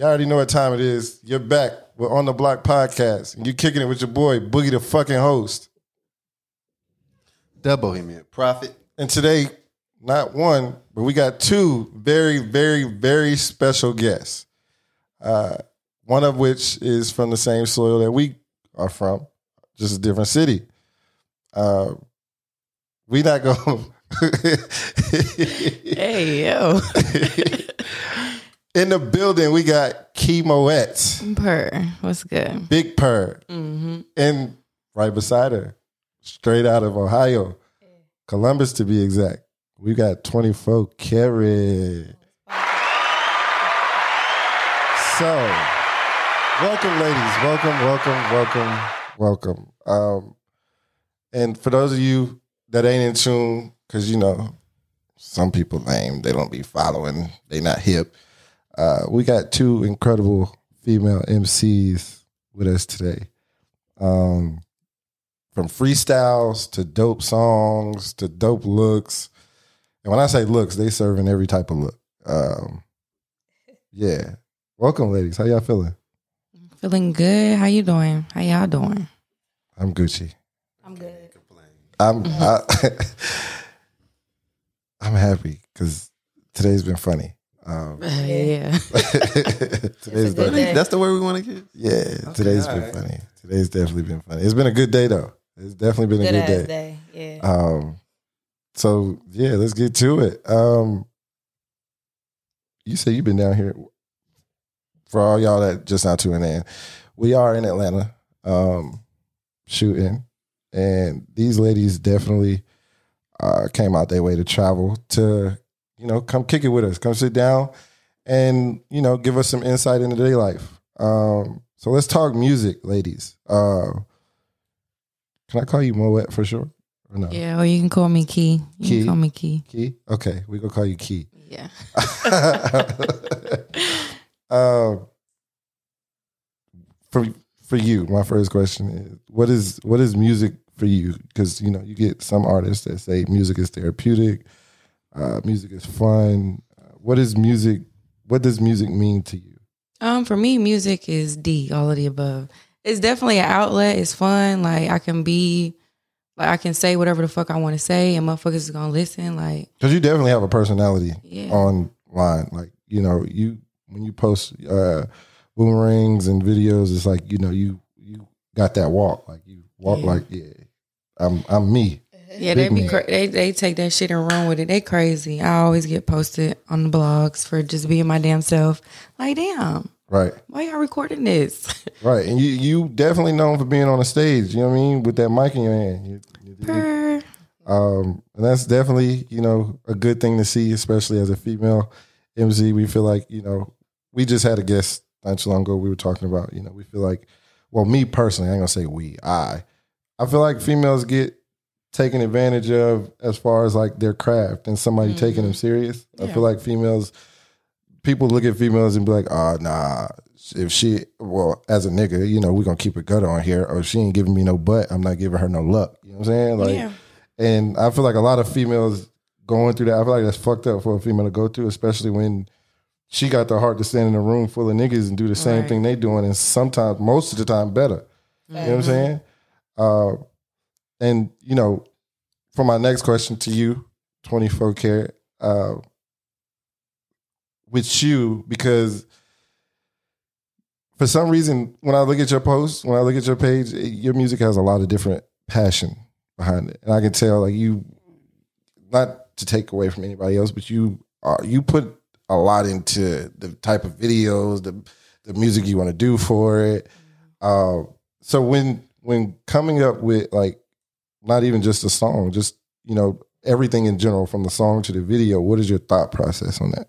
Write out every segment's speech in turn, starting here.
Y'all already know what time it is. You're back. We're on the Block Podcast. And you're kicking it with your boy, Boogie the fucking host. The Bohemian Prophet. And today, not one, but we got two very, very, very special guests. One of which is from the same soil that we are from, just a different city. We not gonna hey yo. In the building, we got Keimoet. Purr, what's good? Big Purr. Mm-hmm. And right beside her, straight out of Ohio, Columbus to be exact, we got 24 Karat. So, welcome, ladies. Welcome. And for those of you that ain't in tune, because, you know, some people lame. They don't be following. They not hip. We got two incredible female MCs with us today. From freestyles to dope songs to dope looks. And when I say looks, they serve in every type of look. Yeah. Welcome, ladies. How y'all feeling? Feeling good. How you doing? How y'all doing? I'm Gucci. I'm good. I'm happy because today's been funny. Yeah. Today's been, that's the word we want to get? Yeah. Okay, today's been right. Funny. Today's definitely been funny. It's been a good day, though. It's definitely been a good day. Yeah. So, yeah, let's get to it. You say you've been down here. For all y'all that just now tuning in, we are in Atlanta shooting, and these ladies definitely came out their way to travel to, you know, come kick it with us, come sit down and, you know, give us some insight into their life. So let's talk music, ladies. Can I call you Moet for sure? Or no? Yeah, or you can call me Key. You can call me Key. Key? Okay, we're going to call you Key. Yeah. For you, my first question is, what is music for you? Because, you know, you get some artists that say music is therapeutic, music is fun. What is music? What does music mean to you? For me, music is all of the above. It's definitely an outlet. It's fun. Like, I can say whatever the fuck I want to say, and motherfuckers is gonna listen. Like, because you definitely have a personality online. Like, you know, when you post boomerangs and videos, it's like, you know, you got that walk. Like, you walk like, yeah, I'm me. Yeah, big they be they take that shit and run with it. They crazy. I always get posted on the blogs for just being my damn self. Like, damn. Right. Why y'all recording this? Right. And you definitely known for being on the stage, you know what I mean? With that mic in your hand. You and that's definitely, you know, a good thing to see, especially as a female MZ. We feel like, you know, we just had a guest not too long ago. We were talking about, you know, we feel like, well, me personally, I ain't gonna say we. I feel like females get taken advantage of as far as like their craft and somebody taking them serious. Yeah. I feel like people look at females and be like, oh, nah, if she, well, as a nigga, you know, we're gonna keep a gutter on here, or if she ain't giving me no butt, I'm not giving her no luck. You know what I'm saying? Like, yeah. And I feel like a lot of females going through that. I feel like that's fucked up for a female to go through, especially when she got the heart to stand in a room full of niggas and do the same thing they doing, and sometimes, most of the time, better. Mm-hmm. You know what I'm saying? And, you know, for my next question to you, 24 Karat, with you, because for some reason, when I look at your posts, when I look at your page, your music has a lot of different passion behind it. And I can tell, like, you, not to take away from anybody else, but you put a lot into the type of videos, the music you want to do for it. So when coming up with, like, not even just a song, just, you know, everything in general, from the song to the video, what is your thought process on that?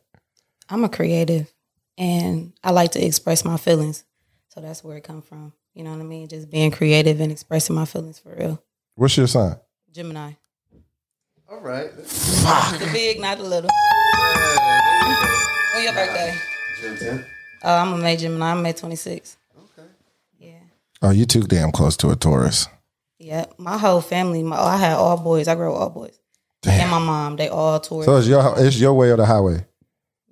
I'm a creative, and I like to express my feelings. So that's where it comes from. You know what I mean? Just being creative and expressing my feelings for real. What's your sign? Gemini. All right. Fuck. The big, not the little. When your birthday? June 10th. I'm a May Gemini. I'm May 26th. Okay. Yeah. Oh, you too damn close to a Taurus. Yeah. My whole family, I had all boys. I grew up all boys. Damn. And my mom, they all Taurus. So it's your way or the highway?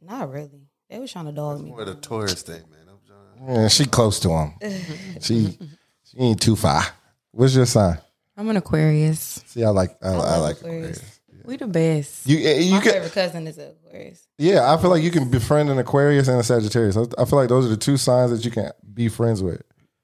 Not really. They was trying to dog me. That's more the tourist thing, man. Yeah, she close to him. She ain't too far. What's your sign? I'm an Aquarius. See, I like Aquarius. Yeah. We the best. My favorite cousin is an Aquarius. Yeah, I feel like you can befriend an Aquarius and a Sagittarius. I feel like those are the two signs that you can be friends with.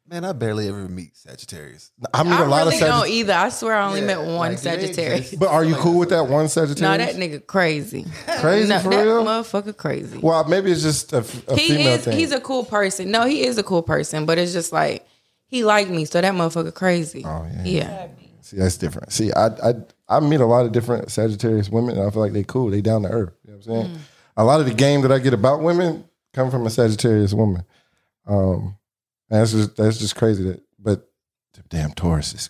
Man, I barely ever meet Sagittarius. I don't either. I swear I only met one Sagittarius. But are you cool with that one Sagittarius? No, that nigga crazy. Crazy for real? Motherfucker crazy. Well, maybe it's just a female thing. He's a cool person. No, he is a cool person, but it's just like, he liked me, so that motherfucker crazy. Oh, yeah. See, that's different. See, I meet a lot of different Sagittarius women, and I feel like they cool. They down to earth. You know what I'm saying? A lot of the game that I get about women come from a Sagittarius woman. That's just crazy. But the damn Tauruses,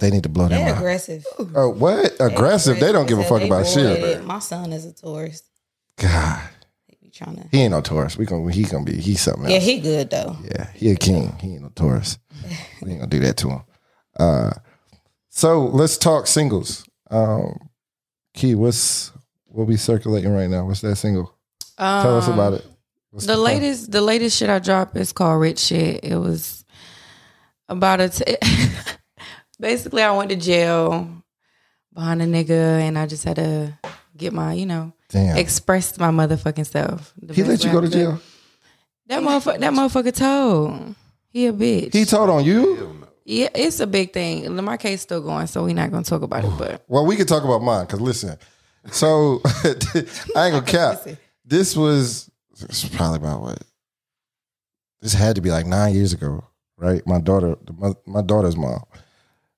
they need to blow them out. Aggressive. Oh, what? Aggressive? They don't give a fuck about shit. Bro. My son is a Taurus. God. He ain't no Taurus. He's something else. Yeah, he good though. Yeah, he a king. He ain't no Taurus. We ain't gonna do that to him. So let's talk singles. Key, what we circulating right now? What's that single? Tell us about it. The latest shit I dropped is called Rich Shit. It was about basically I went to jail behind a nigga and I just had to get my, expressed my motherfucking self. He let you go to jail? That motherfucker told. He a bitch. He told on you? Yeah, it's a big thing. My case still going, so we're not going to talk about it. But well, we can talk about mine, because listen. So, I ain't going to cap. This was probably about what? This had to be like 9 years ago, right? My daughter's mom.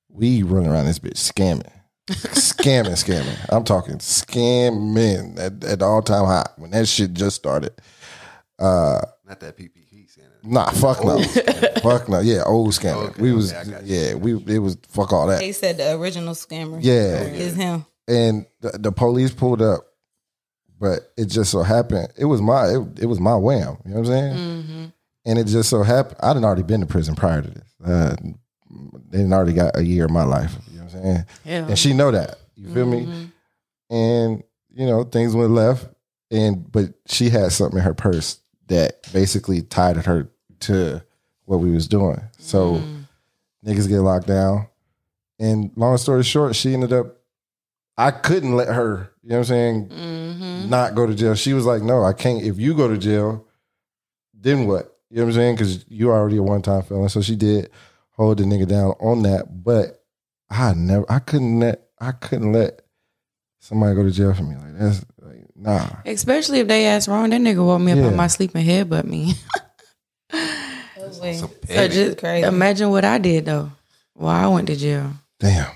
We running around this bitch scamming. I'm talking scamming at all time high when that shit just started. Not that PPP scamming. Nah, fuck no. Fuck no. Yeah, old scamming. Okay, it was fuck all that. They said the original scammer. Yeah. Is him. And the police pulled up. But it just so happened, it was my wham. You know what I'm saying? Mm-hmm. And it just so happened, I done already been to prison prior to this. They done already got a year of my life. You know what I'm saying? Yeah. And she know that. You feel me? And, things went left. But she had something in her purse that basically tied her to what we was doing. So niggas get locked down. And long story short, she ended up, I couldn't let her, you know what I'm saying, not go to jail. She was like, no, I can't. If you go to jail, then what? You know what I'm saying? Because you already a one-time felon. So she did hold the nigga down on that. But I couldn't let somebody go to jail for me. Like, that's like, nah. Especially if they ass wrong. That nigga woke me up on my sleeping head but me. So just crazy. Imagine what I did, though, while I went to jail. Damn.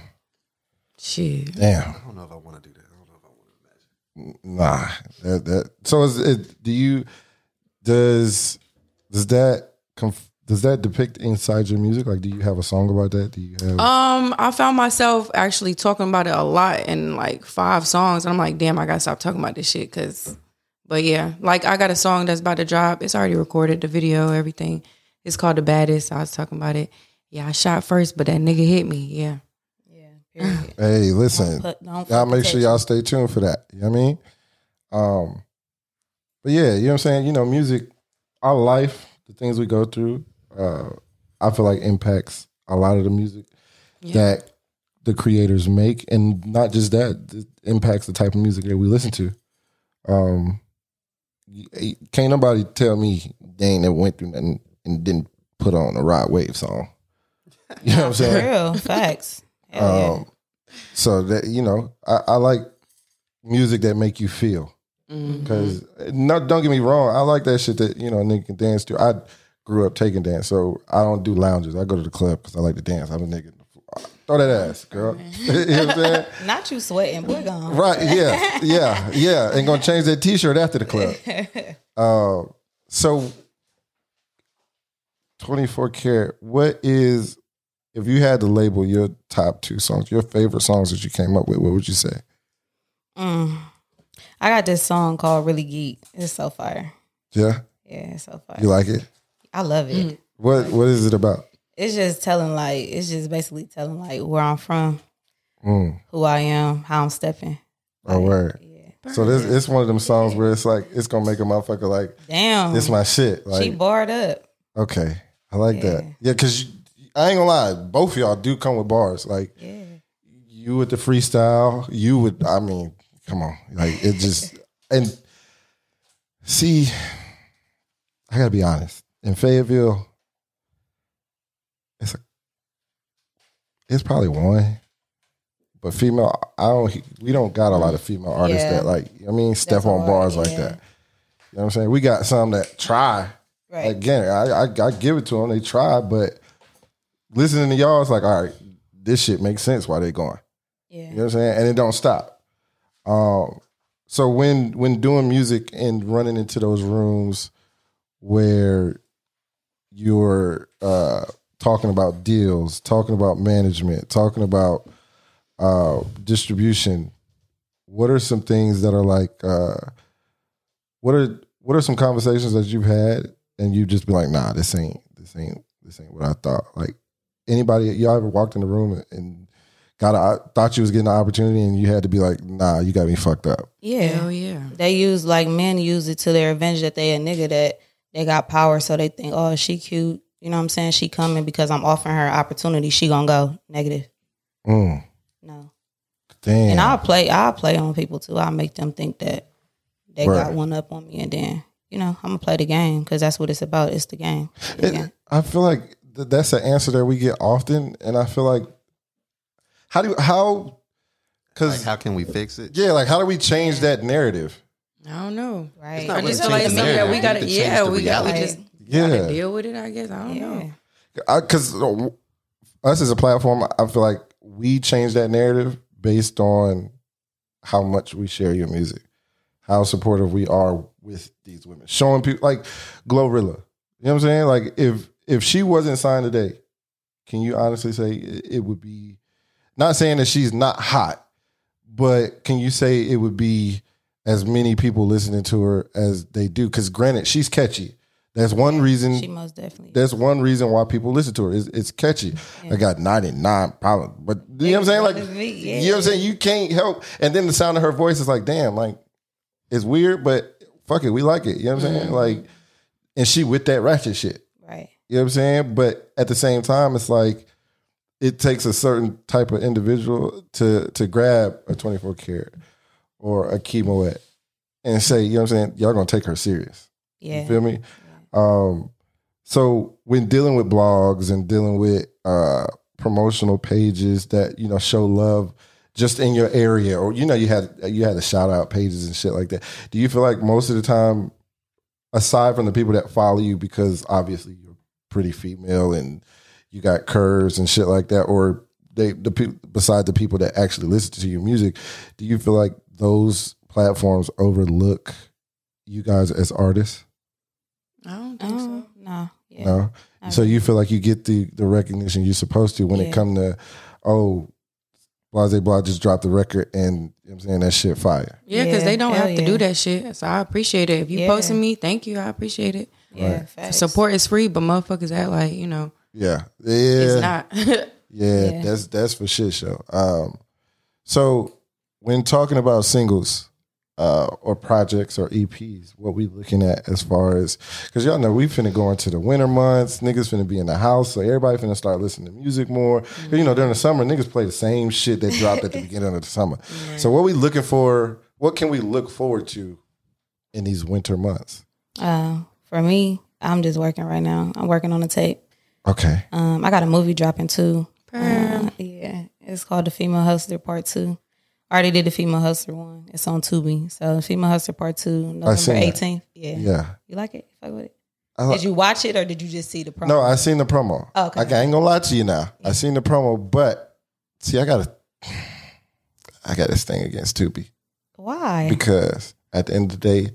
Shit. Damn. I don't know if I want to do that. I don't know if I want to imagine. Nah. So does that depict inside your music? Like, do you have a song about that? Do you have? I found myself actually talking about it a lot in like 5 songs, and I'm like, damn, I gotta stop talking about this shit. But yeah, like I got a song that's about to drop. It's already recorded, the video, everything. It's called The Baddest. I was talking about it. Yeah, I shot first, but that nigga hit me. Yeah. Hey, listen, y'all make sure y'all stay tuned for that. You know what I mean? But yeah, you know what I'm saying? Music, our life, the things we go through, I feel like impacts a lot of the music that the creators make. And not just that, it impacts the type of music that we listen to. Can't nobody tell me they ain't never went through nothing and didn't put on a Rod Wave song. You know what I'm saying? For real, facts. So that I like music that make you feel, because don't get me wrong, I like that shit that a nigga can dance to. I grew up taking dance, so I don't do lounges. I go to the club because I like to dance. I'm a nigga. Throw that ass, girl. You know what I'm saying? Not you sweating, boy gone. Right? Yeah. Ain't gonna change that T-shirt after the club. So 24 Karat. What is? If you had to label your top 2 songs, your favorite songs that you came up with, what would you say? I got this song called Really Geek. It's so fire. Yeah? Yeah, it's so fire. You like it? I love it. What is it about? It's just basically telling like where I'm from, who I am, how I'm stepping. Oh, word. Yeah. So it's one of them songs where it's like, it's going to make a motherfucker like, damn, this my shit. Like, she barred up. Okay. I like that. Yeah, because I ain't going to lie. Both of y'all do come with bars. Like, you with the freestyle, you with, I mean, come on. Like, it just, and see, I got to be honest. In Fayetteville, it's probably one. But female, we don't got a lot of female artists that like, I mean, step on bars like that. You know what I'm saying? We got some that try. Right. Again, I give it to them. They try, but listening to y'all, it's like, all right, this shit makes sense why they going. Yeah. You know what I'm saying? And it don't stop. So when doing music and running into those rooms where you're talking about deals, talking about management, talking about distribution, what are some things that are like, what are some conversations that you've had and you just be like, nah, this ain't what I thought? Like, anybody, y'all ever walked in the room and thought you was getting an opportunity and you had to be like, nah, you got me fucked up? Yeah. Oh yeah. They use, like, men use it to their advantage that they a nigga, that they got power, so they think, oh, she cute, you know what I'm saying, she coming because I'm offering her opportunity, she gonna go. Negative. Mm. No. Damn. And I'll play on people too. I'll make them think that they got one up on me, and then, you know, I'm going to play the game, because that's what it's about. It's the game. I feel like that's an answer that we get often, and I feel like, how can we fix it? Yeah, like, how do we change that narrative? I don't know. Right. It's not really changing the narrative. We gotta, we just gotta deal with it, I guess. I don't know. Because us as a platform, I feel like we change that narrative based on how much we share your music, how supportive we are with these women. Showing people, like Glorilla. You know what I'm saying? Like, if she wasn't signed today, can you honestly say it would be, not saying that she's not hot, but can you say it would be as many people listening to her as they do? Because granted, she's catchy. That's one reason. She most definitely. That's one reason why people listen to her. It's catchy. Yeah. I got 99 problems. But you know what I'm saying? Like, you know what I'm saying? You can't help. And then the sound of her voice is like, damn, like, it's weird, but fuck it, we like it. You know what I'm saying? Like, and she with that ratchet shit. Right. You know what I'm saying? But at the same time, it's like, it takes a certain type of individual to grab a 24 Karat or a Keimoet and say, you know what I'm saying, y'all gonna take her serious. Yeah. You feel me? So when dealing with blogs and dealing with promotional pages that, you know, show love just in your area, or, you know, you had the shout out pages and shit like that, do you feel like most of the time, aside from the people that follow you, because obviously you're pretty female and you got curves and shit like that, or besides the people that actually listen to your music, do you feel like those platforms overlook you guys as artists? I don't think so. No. Yeah. No. So you feel like you get the recognition you're supposed to when it come to, oh, Blase Blah just dropped the record and, you know what I'm saying, that shit fire. Yeah, because they don't have to do that shit. So I appreciate it. If you posting me, thank you. I appreciate it. Yeah. Right. Facts. Support is free, but motherfuckers act like, you know. Yeah. Yeah. It's not. Yeah, that's for shit show. So when talking about singles, or projects or EPs, what we looking at as far as, because y'all know we finna go into the winter months, niggas finna be in the house, so everybody finna start listening to music more. You know, during the summer, niggas play the same shit that dropped at the beginning of the summer. Yeah. So what we looking for, what can we look forward to in these winter months? For me, I'm just working right now. I'm working on a tape. Okay. I got a movie dropping too. It's called The Female Hustler Part 2. I already did the Female Hustler 1. It's on Tubi. So Female Hustler Part 2, November 18th. Yeah. You like it? Fuck with it. Did you watch it or did you just see the promo? No, I seen the promo. Oh, okay. I ain't gonna lie to you now. Yeah. I seen the promo, but see, I got this thing against Tubi. Why? Because at the end of the day,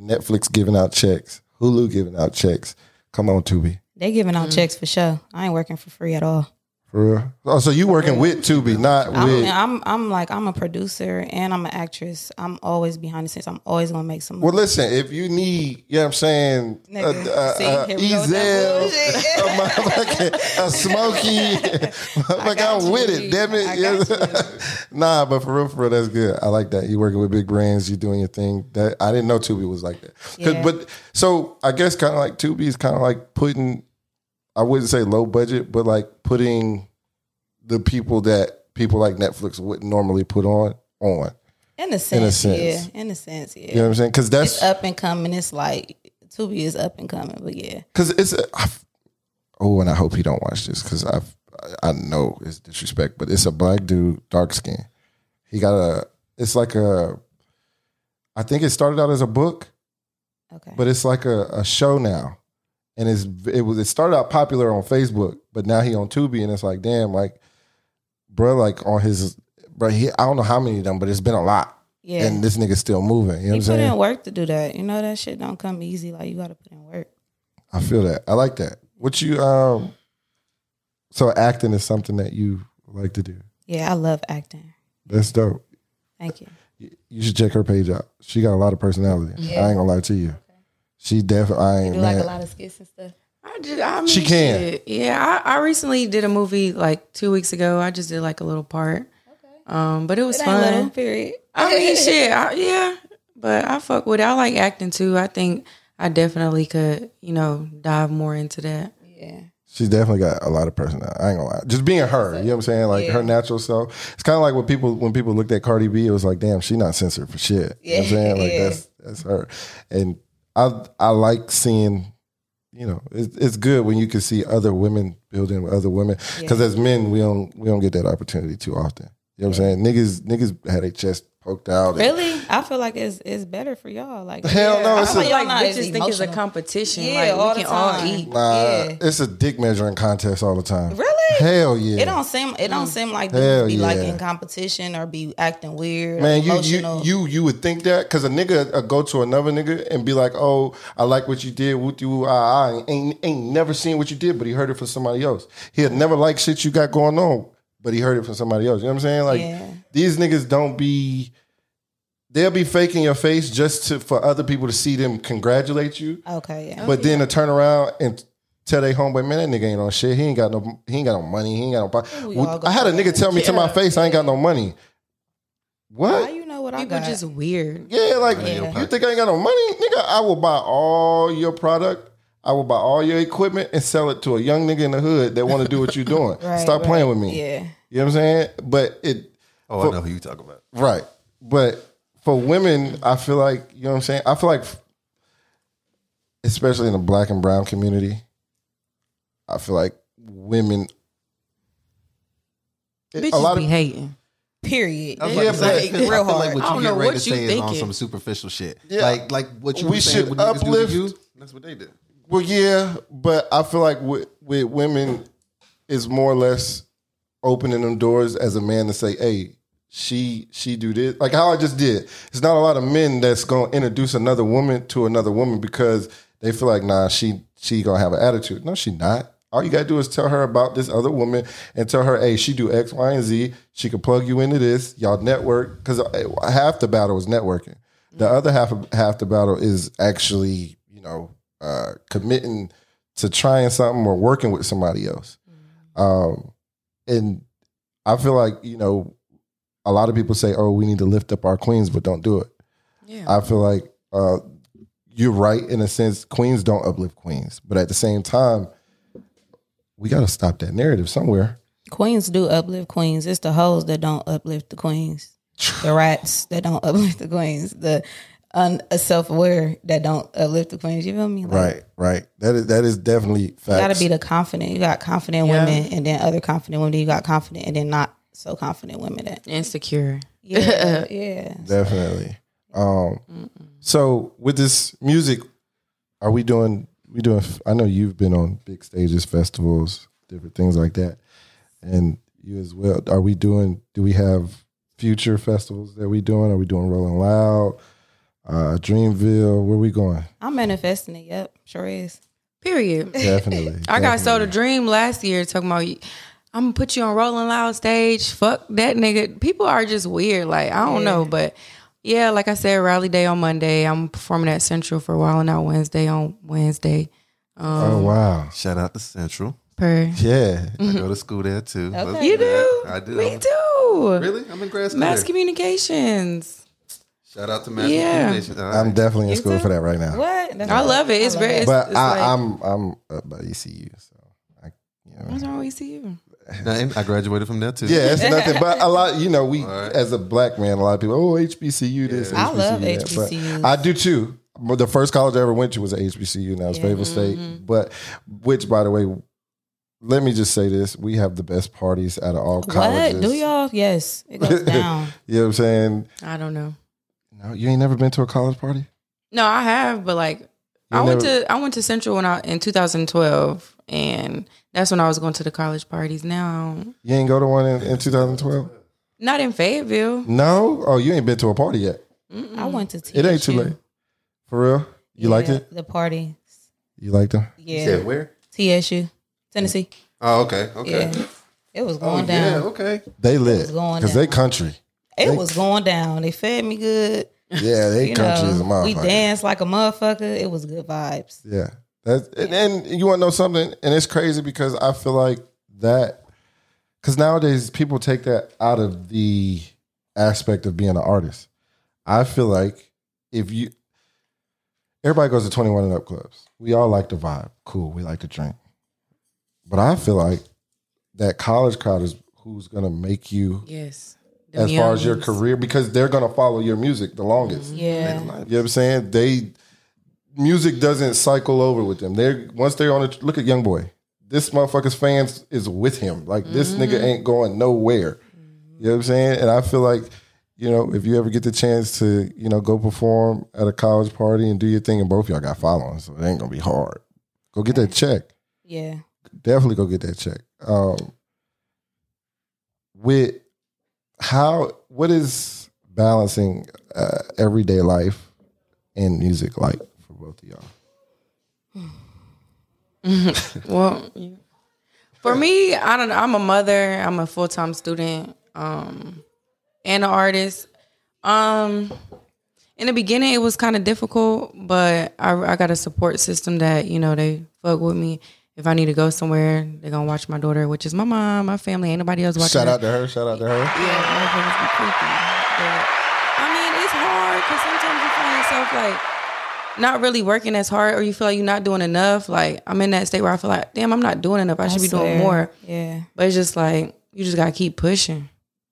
Netflix giving out checks, Hulu giving out checks. Come on, Tubi. They giving out checks for sure. I ain't working for free at all. For real? Oh, so you working with Tubi, not with... I'm like, I'm a producer and I'm an actress. I'm always behind the scenes. I'm always going to make some money. Well, listen, if you need, you know what I'm saying, a Smokey, like I'm with it, damn it. Nah, but for real, that's good. I like that. You working with big brands, you doing your thing. That I didn't know Tubi was like that. Yeah. But so I guess kind of like Tubi is kind of like putting... I wouldn't say low budget, but like putting the people that people like Netflix wouldn't normally put on. In a sense. Yeah. In a sense, yeah. You know what I'm saying? Because that's... It's up and coming. It's like, Tubi is up and coming, but yeah. Because it's... and I hope he don't watch this because I know it's disrespect, but it's a black dude, dark skin. He got a... It's like a... I think it started out as a book. Okay. But it's like a show now. And it started out popular on Facebook, but now he on Tubi, and it's like, damn, like, bro, like on his, bro, I don't know how many of them, but it's been a lot. Yeah. And this nigga's still moving. You know what I'm saying? You put in work to do that. You know, that shit don't come easy. Like, you got to put in work. I feel that. I like that. What you, so acting is something that you like to do. Yeah, I love acting. That's dope. Thank you. You should check her page out. She got a lot of personality. Yeah. I ain't gonna lie to you. She definitely. I ain't, you do like a lot of skits and stuff. She can. Shit. Yeah, I recently did a movie like 2 weeks ago. I just did like a little part. Okay. But it was fun. Little, period. I mean, shit. Yeah, but I fuck with it. I like acting too. I think I definitely could, you know, dive more into that. Yeah. She's definitely got a lot of personality. I ain't gonna lie. Just being her, you know what I'm saying? Like her natural self. It's kind of like when people looked at Cardi B, it was like, damn, she not censored for shit. Yeah. You know what I'm saying? Like that's her. And I like seeing, you know, it's good when you can see other women building with other women. Because as men, we don't get that opportunity too often. You know what I'm saying? Niggas had their chest poked out. Really? I feel like it's better for y'all. Like, hell no. It's like bitches think it's a competition. Yeah, like, we can all eat. It's a dick measuring contest all the time. Really? Hell yeah. It don't seem like they be like in competition or be acting weird. Man, you would think that because a nigga go to another nigga and be like, oh, I like what you did. I ain't never seen what you did, but he heard it from somebody else. He'll never like shit you got going on. But he heard it from somebody else. You know what I'm saying? Like, these niggas they'll be faking your face just for other people to see them congratulate you. Okay, yeah. But then to turn around and tell their homeboy, man, that nigga ain't on shit. He ain't got no money. He ain't got no pocket. I had a nigga tell me to my face, I ain't got no money. What? How you know what I got? People just weird. Yeah, like, you think I ain't got no money? Nigga, I will buy all your product. I will buy all your equipment and sell it to a young nigga in the hood that want to do what you're doing. Stop playing with me. Yeah. You know what I'm saying? But I know who you talking about. Right. But for women, I feel like, you know what I'm saying? I feel like, especially in the black and brown community, I feel like women. Bitches be hating. Period. I feel like what you get ready to say is on some superficial shit. Yeah. Like what you should uplift. That's what they do. Well, yeah, but I feel like with women, it's more or less opening them doors as a man to say, hey, she do this. Like how I just did. It's not a lot of men that's going to introduce another woman to another woman because they feel like, nah, she going to have an attitude. No, she not. All you got to do is tell her about this other woman and tell her, hey, she do X, Y, and Z. She can plug you into this. Y'all network. Because half the battle is networking. The other half the battle is actually, you know, committing to trying something or working with somebody else. And I feel like, you know, a lot of people say, oh, we need to lift up our queens, but don't do it. Yeah. I feel like you're right in a sense. Queens don't uplift queens. But at the same time, we got to stop that narrative somewhere. Queens do uplift queens. It's the hoes that don't uplift the queens. The rats that don't uplift the queens. The self-aware that don't uplift the queens. You feel me? Like, right. That is definitely facts. You gotta be the confident. You got confident women, and then other confident women. You got confident, and then not so confident women that insecure. Yeah, yeah, definitely. So with this music, are we doing? I know you've been on big stages, festivals, different things like that, and you as well. Are we doing? Do we have future festivals that we doing? Are we doing Rolling Loud? Dreamville, where we going? I'm manifesting it. Yep, sure is. Period. Definitely. I got sold a dream last year talking about I'm gonna put you on Rolling Loud stage. Fuck that nigga. People are just weird. Like, I don't know, but yeah, like I said, Rally Day on Monday. I'm performing at Central for Wildin' Out Wednesday on Wednesday. Oh wow! Shout out to Central. Yeah, I go to school there too. Okay. You do? I do. Me too. Really? I'm in grad school. Mass communications. Shout out to mass communications. Right. I'm definitely in school for that right now. What? That's I love it. It's very. But I'm up by ECU. So what's wrong with ECU? Nothing. I graduated from there too. Yeah, it's nothing. But a lot, you know, we as a black man, a lot of people, oh, HBCU this. Yeah. HBCU, I love HBCUs. I do too. But the first college I ever went to was at HBCU, and that was Fayetteville State. But which, by the way. Let me just say this. We have the best parties out of all colleges. What? Do y'all? Yes. It goes down. You know what I'm saying? I don't know. No, you ain't never been to a college party? No, I have, but like I went to Central in 2012, and that's when I was going to the college parties. Now I don't. You ain't go to one in 2012? Not in Fayetteville. No? Oh, you ain't been to a party yet. Mm-mm. I went to TSU. It ain't too late. For real? You liked it? The parties. You liked them? Yeah. You said where? TSU. Tennessee. Oh, okay. Okay. Yeah. It was going down. Yeah, okay. They lit. Because they country. It was going down. They fed me good. Yeah, they country is a motherfucker. We danced like a motherfucker. It was good vibes. Yeah. And you want to know something? And it's crazy because I feel like that, because nowadays people take that out of the aspect of being an artist. I feel like everybody goes to 21 and up clubs. We all like the vibe. Cool. We like to drink. But I feel like that college crowd is who's going to make you as far as your career, because they're going to follow your music the longest. Yeah. You know what I'm saying? Music doesn't cycle over with them. Once they're on it, look at YoungBoy. This motherfucker's fans is with him. Like, this nigga ain't going nowhere. You know what I'm saying? And I feel like, you know, if you ever get the chance to, you know, go perform at a college party and do your thing, and both y'all got following, so it ain't going to be hard. Go get that check. Yeah. Definitely go get that check. What is balancing everyday life and music like for both of y'all? Well, for me, I don't know. I'm a mother. I'm a full-time student and an artist. In the beginning, it was kind of difficult, but I got a support system that, you know, they fuck with me. If I need to go somewhere, they're going to watch my daughter, which is my mom, my family. Ain't nobody else watching. Shout out to her. Yeah, my family's be creepy. But, I mean, it's hard because sometimes you find yourself, like, not really working as hard, or you feel like you're not doing enough. Like, I'm in that state where I feel like, damn, I'm not doing enough. I should be doing more. Yeah. But it's just like, you just got to keep pushing.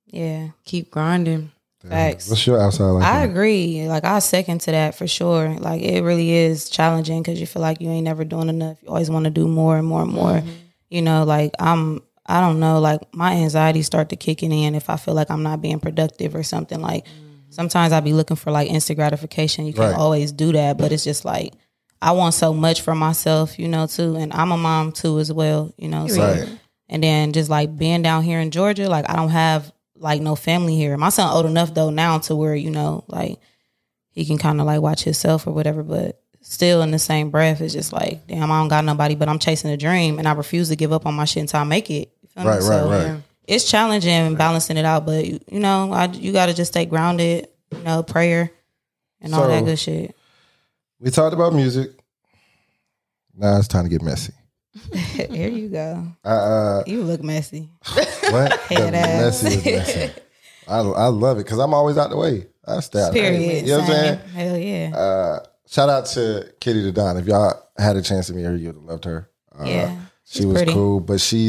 Yeah. Keep grinding. Facts. What's your outside life? I agree. Like, I second to that for sure. Like, it really is challenging because you feel like you ain't never doing enough. You always want to do more and more and more. Mm-hmm. You know, like, I don't know, like, my anxiety start to kicking in if I feel like I'm not being productive or something. Like, sometimes I be looking for, like, instant gratification. You can't always do that, but it's just like, I want so much for myself, you know, too. And I'm a mom, too, as well, you know. So, and then just, like, being down here in Georgia, like, I don't have like no family here. My son old enough though now to where, you know, like he can kind of like watch himself or whatever, but still in the same breath, it's just like, damn, I don't got nobody, but I'm chasing a dream and I refuse to give up on my shit until I make it. Right. It's challenging and balancing it out, but you know, you got to just stay grounded, you know, prayer and all that good shit. We talked about music. Now it's time to get messy. Here you go. You look messy. What? Head ass. Messy is messy. I love it because I'm always out the way. I stay out the way. You know what I'm saying? Hell yeah. Shout out to Kitty the Don. If y'all had a chance to meet her, you would have loved her. Yeah, she was pretty cool. But I'm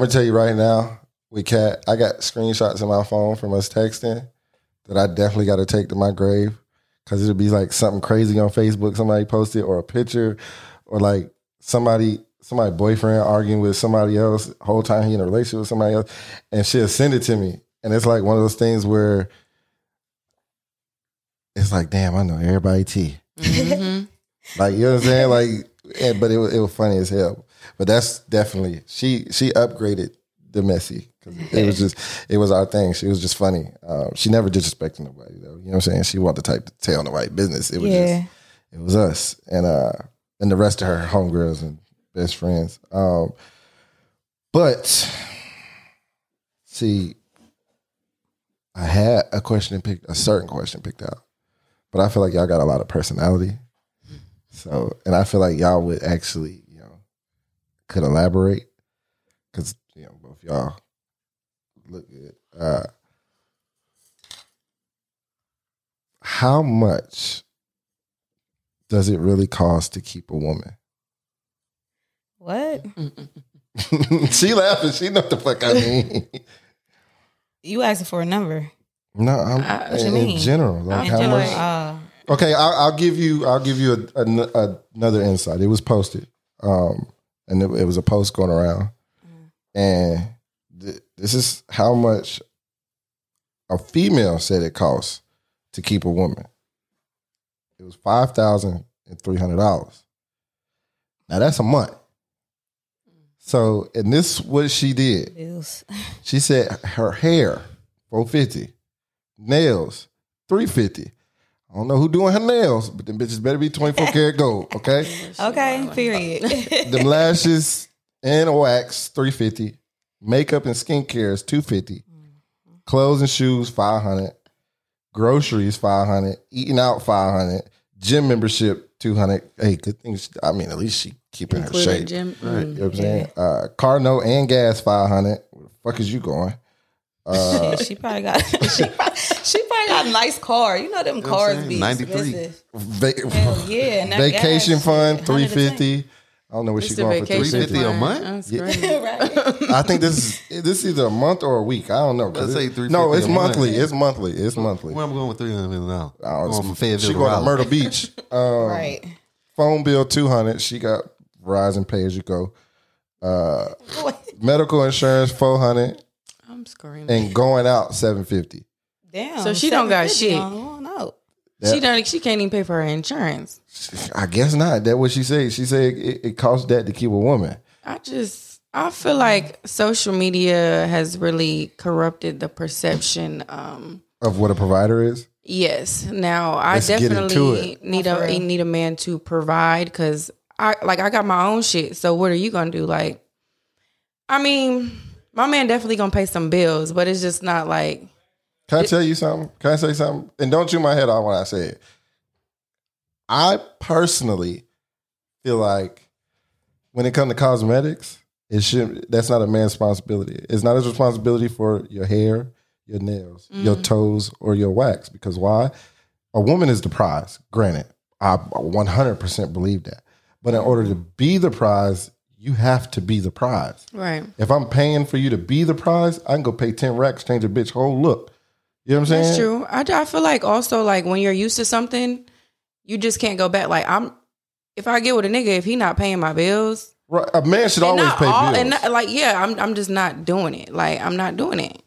going to tell you right now, with Kat, I got screenshots in my phone from us texting that I definitely got to take to my grave because it'll be like something crazy on Facebook somebody posted, or a picture, or like somebody boyfriend arguing with somebody else, whole time he in a relationship with somebody else, and she'll send it to me. And it's like one of those things where it's like, damn, I know everybody T. Mm-hmm. Like, you know what I'm saying? Like, but it was funny as hell. But that's definitely, she upgraded the messy. It was our thing. She was just funny. She never disrespected nobody though. You know what I'm saying? She wasn't the type to tell nobody business. It was just, it was us. And the rest of her homegirls and best friends. But see, I had a question picked, a certain question picked out, but I feel like y'all got a lot of personality. So, and I feel like y'all would actually, you know, could elaborate because, you know, both y'all look good. How much does it really cost to keep a woman? What? She laughing. She know what the fuck I mean. You asking for a number? No, I'm in general. Like how much? Okay, I'll give you. I'll give you another insight. It was posted, and it was a post going around, and this is how much a female said it costs to keep a woman. It was $5,300. Now that's a month. So, and this what she did. Bills. She said her hair, $450, nails, $350. I don't know who doing her nails, but them bitches better be 24 karat gold, okay? Okay, period. Them lashes and wax, $350. Makeup and skincare is $250. Clothes and shoes, $500. Groceries, $500. Eating out, $500. Gym membership, $200. Hey, good thing. I mean, at least she keeping including her shape. Gym. Right, you know what I'm saying? Car note and gas, $500. Where the fuck is you going? She probably got a nice car. You know them cars be 93. Vacation fund, $350. I don't know where she going for $350 a month. Yeah. Right. I think this is either a month or a week. I don't know. Let's say $350. No, it's monthly. Month. It's monthly. It's monthly. Where am I going with $300 million now? She going to Myrtle Beach. Right. Phone bill $200. She got Verizon pay as you go. Medical insurance $400. I'm screaming. And going out $750. Damn. So she don't got shit. She can't even pay for her insurance. I guess not. That's what she said. She said it costs that to keep a woman. I feel like social media has really corrupted the perception of what a provider is. Yes. Now I definitely need a man to provide because I got my own shit. So what are you gonna do? Like, I mean, my man definitely gonna pay some bills, but it's just not like. Can I tell you something? Can I say something? And don't chew my head off when I say it. I personally feel like when it comes to cosmetics, that's not a man's responsibility. It's not his responsibility for your hair, your nails, your toes, or your wax. Because why? A woman is the prize. Granted, I 100% believe that. But in order to be the prize, you have to be the prize. Right. If I'm paying for you to be the prize, I can go pay 10 racks, change a bitch whole look. You know what I'm saying? That's true. I feel like also like when you're used to something, you just can't go back. Like if I get with a nigga, if he not paying my bills, right? A man should always pay bills. And not, like yeah, I'm just not doing it. Like I'm not doing it.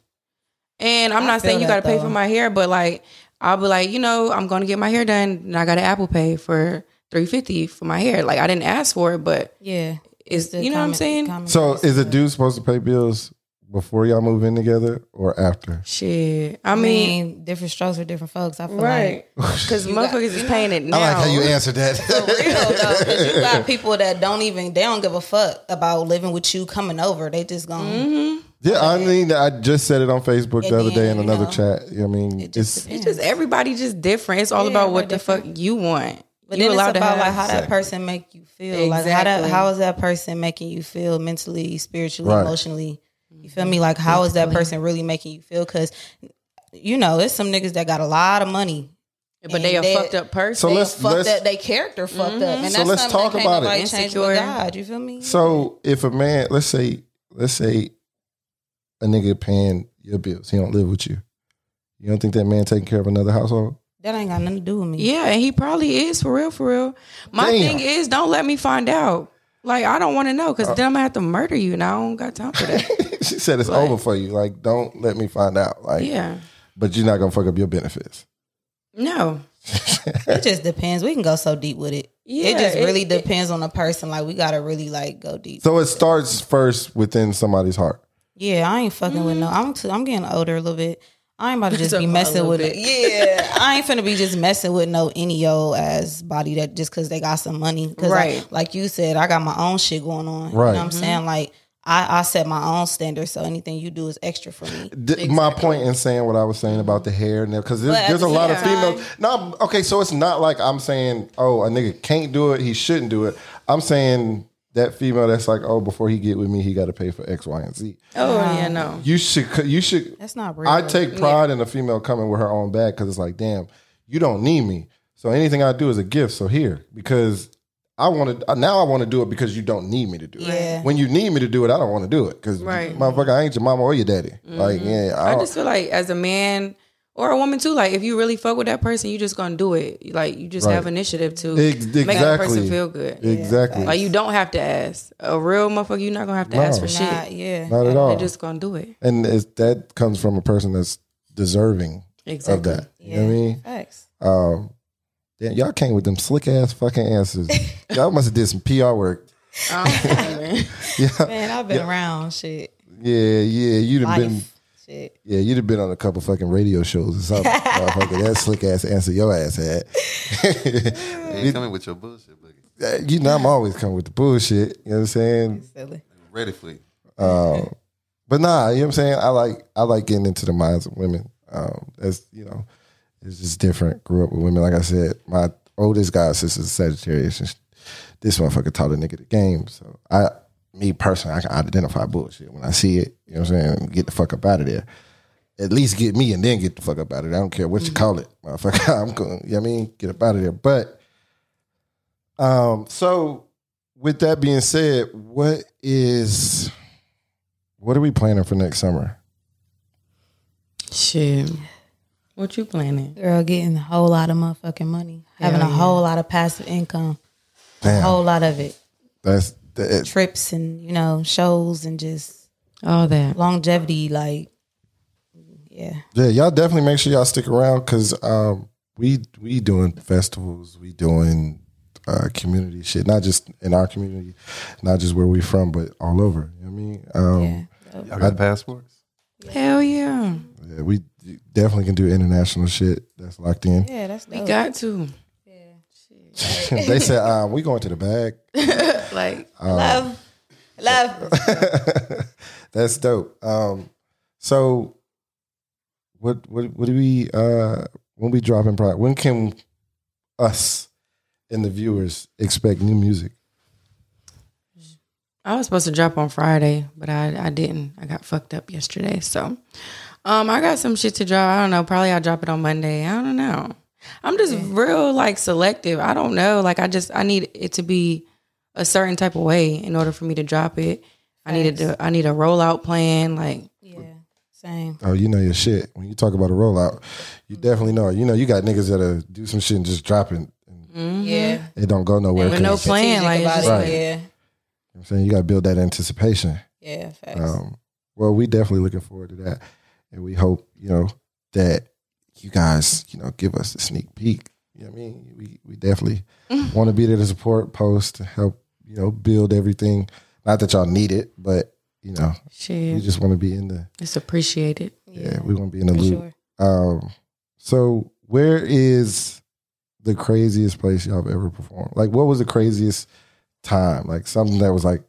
And I'm not saying you got to pay for my hair, but like I'll be like, you know, I'm going to get my hair done, and I got an Apple Pay for $350 for my hair. Like I didn't ask for it, but yeah, is you know what I'm saying? So is a dude supposed to pay bills before y'all move in together or after? Shit. I mean different strokes for different folks, I feel right. Like. Because motherfuckers is paying it now. I like how you answered that. For real, though. You got people that they don't give a fuck about living with you coming over. They just gonna. Mm-hmm. Yeah, I mean, I just said it on Facebook the other day in another chat. I mean, it's just everybody just different. It's all about what the fuck you want. But you then it's about like how that person make you feel. Exactly. Like how is that person making you feel mentally, spiritually, emotionally? You feel me? Like, how is that person really making you feel? Because, you know, there's some niggas that got a lot of money. But they a fucked up person. So their character fucked up. And so let's talk about it. Insecure. God, you feel me? So if a man, let's say a nigga paying your bills, he don't live with you. You don't think that man taking care of another household? That ain't got nothing to do with me. Yeah, and he probably is, for real, for real. My thing is, don't let me find out. Like, I don't want to know because then I'm going to have to murder you and I don't got time for that. She said it's over for you. Like, don't let me find out. Like, yeah. But you're not going to fuck up your benefits. No. It just depends. We can go so deep with it. Yeah, it just really depends on the person. Like, we got to really, like, go deep. So it starts first within somebody's heart. Yeah, I ain't fucking with no. I'm getting older a little bit. I ain't about to just be messing with it. Yeah. I ain't finna be just messing with no any old ass body that just because they got some money. Because like you said, I got my own shit going on. Right. You know what I'm saying? Like, I set my own standards, so anything you do is extra for me. My point in saying what I was saying about the hair, because there's a lot of females. No, okay, so it's not like I'm saying, oh, a nigga can't do it, he shouldn't do it. I'm saying that female that's like, oh, before he get with me, he got to pay for X, Y, and Z. Oh, yeah, no. You should. That's not real. I take pride in a female coming with her own bag, because it's like, damn, you don't need me. So anything I do is a gift. So here, because I want to do it because you don't need me to do it. Yeah. When you need me to do it, I don't want to do it because motherfucker, I ain't your mama or your daddy. Mm-hmm. Like, yeah, I just feel like as a man or a woman too, like if you really fuck with that person, you just gonna do it. Like you just have initiative to make that person feel good. Exactly. Like you don't have to ask a real motherfucker. You're not gonna have to ask for shit. Yeah, not at all. They're just gonna do it. And that comes from a person that's deserving of that. Yeah. You know what I mean? Facts. Damn, y'all came with them slick ass fucking answers. Y'all must have did some PR work. Man, I've been around shit. Yeah, you'd have been. Shit. Yeah, you'd have been on a couple fucking radio shows or something. That slick ass answer your ass had. You ain't coming with your bullshit, buddy. You know I'm always coming with the bullshit. You know what I'm saying? It's silly. I'm ready for you. But nah, you know what I'm saying. I like getting into the minds of women. That's It's just different. Grew up with women. Like I said, my oldest god sister's Sagittarius. And this motherfucker taught a nigga the game. So I can identify bullshit when I see it. You know what I'm saying? Get the fuck up out of there. At least get me and then get the fuck up out of there. I don't care what you call it, motherfucker. I'm going, you know what I mean? Get up out of there. But so with that being said, what are we planning for next summer? Shit. What you planning? Girl, getting a whole lot of motherfucking money. Having a whole lot of passive income. Damn. A whole lot of it. That's that. Trips and, shows and just all that. Longevity, like, yeah. Yeah, y'all definitely make sure y'all stick around because we doing festivals. We doing community shit. Not just in our community. Not just where we from, but all over. You know what I mean? Y'all got passports? Hell yeah. Yeah, we definitely can do international shit. That's locked in. Yeah, that's dope. We got to. Yeah, shit. They said, we going to the bag. Like, love. That's dope. So, what do we, when we dropping product, when can us and the viewers expect new music? I was supposed to drop on Friday, but I didn't. I got fucked up yesterday, so... I got some shit to drop. I don't know. Probably I'll drop it on Monday. I don't know. I'm just real selective. I don't know. I need it to be a certain type of way in order for me to drop it. I need a rollout plan. Same. Oh, you know your shit. When you talk about a rollout, you definitely know. You got niggas that'll do some shit and just drop it. Yeah. It don't go nowhere. With no plan. You know what I'm saying? You got to build that anticipation. Yeah, facts. Well, we definitely looking forward to that. And we hope, that you guys, give us a sneak peek. You know what I mean? We definitely want to be there to support, post, to help, build everything. Not that y'all need it, but, we just want to be in the... It's appreciated. Yeah, we want to be in the loop. Sure. So where is the craziest place y'all have ever performed? Like, what was the craziest time? Like, something that was like,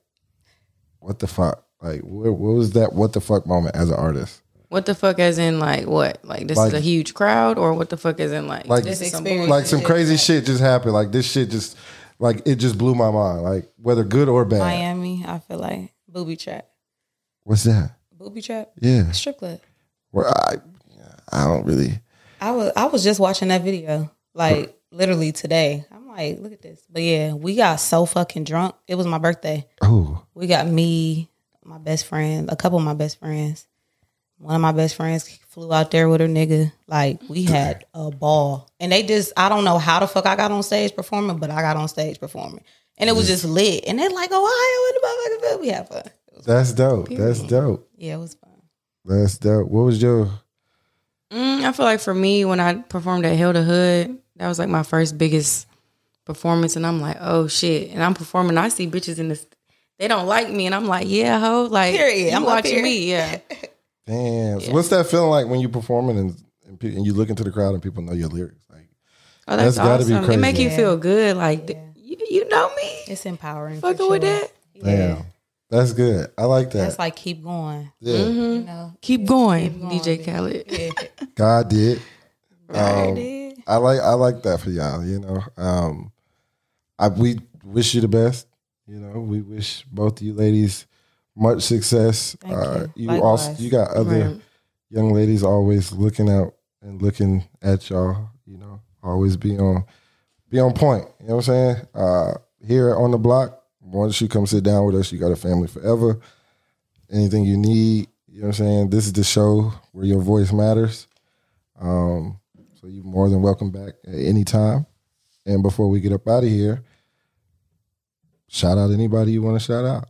what the fuck? Like, what was that what the fuck moment as an artist? What the fuck as in like what? Like this is a huge crowd or what the fuck is in like this experience? Like some crazy shit just happened. Like this shit just it just blew my mind. Like whether good or bad. Miami, I feel like booby trap. What's that? Booby trap? Yeah. Strip club. Where I don't really. I was just watching that video literally today. I'm like, look at this. But yeah, we got so fucking drunk. It was my birthday. Oh. We got me, my best friend, a couple of my best friends. One of my best friends flew out there with her nigga. Like, we had a ball. And they just, I don't know how the fuck I got on stage performing, but I got on stage performing. And it was just lit. And they're like, oh, in the motherfucking we have fun. That's dope. Period. That's dope. Yeah, it was fun. That's dope. What was your... I feel like for me, when I performed at Hill to Hood, that was like my first biggest performance. And I'm like, oh, shit. And I'm performing. I see bitches in this. They don't like me. And I'm like, yeah, ho. Like, period. I'm watching me. Yeah. Damn. So what's that feeling like when you're performing and you look into the crowd and people know your lyrics? Like, oh, that's awesome. Gotta be crazy. It make you feel good. Like, you know me. It's empowering. Fucking with that. Yeah. Damn. That's good. I like that. That's like keep going. Yeah. Mm-hmm. You know, keep going, DJ Khaled. Yeah. God did. God did. I like that for y'all, you know. We wish you the best. You know, we wish both of you ladies much success. You got other young ladies always looking out and looking at y'all, you know, always be on point. You know what I'm saying? Here on the block, once you come sit down with us, you got a family forever. Anything you need, you know what I'm saying? This is the show where your voice matters. So you're more than welcome back at any time. And before we get up out of here, shout out anybody you want to shout out.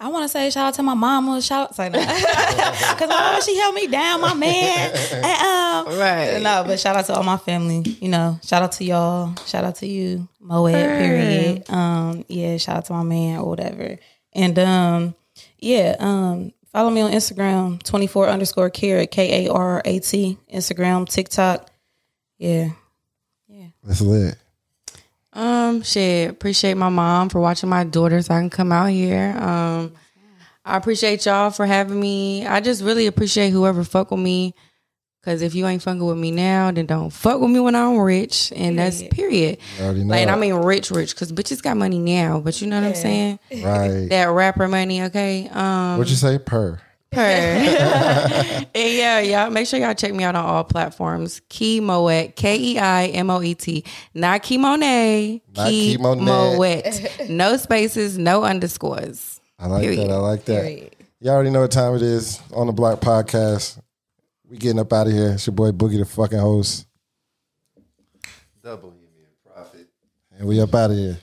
I want to say shout out to my mama. Shout out to that. Because my mama, she held me down, my man. Right. No, but shout out to all my family. You know, shout out to y'all. Shout out to you, Moet, period. Yeah, shout out to my man or whatever. And, follow me on Instagram, 24_Karat, K-A-R-A-T. Instagram, TikTok. Yeah. Yeah. That's lit. Appreciate my mom for watching my daughter so I can come out here. I appreciate y'all for having me. I just really appreciate whoever fuck with me, because if you ain't fucking with me now, then don't fuck with me when I'm rich. And that's period. Like, I mean rich, because bitches got money now, but you know what I'm saying? Right. That rapper money, okay? What'd you say? Per. Yeah, y'all. Make sure y'all check me out on all platforms. Keimoet, Keimoet, not Kimone. Not Keimoet. No spaces, no underscores. I like that. Period. Y'all already know what time it is. On the Block Podcast. We getting up out of here. It's your boy Boogie, the fucking host. Double you, man, profit. And we up out of here.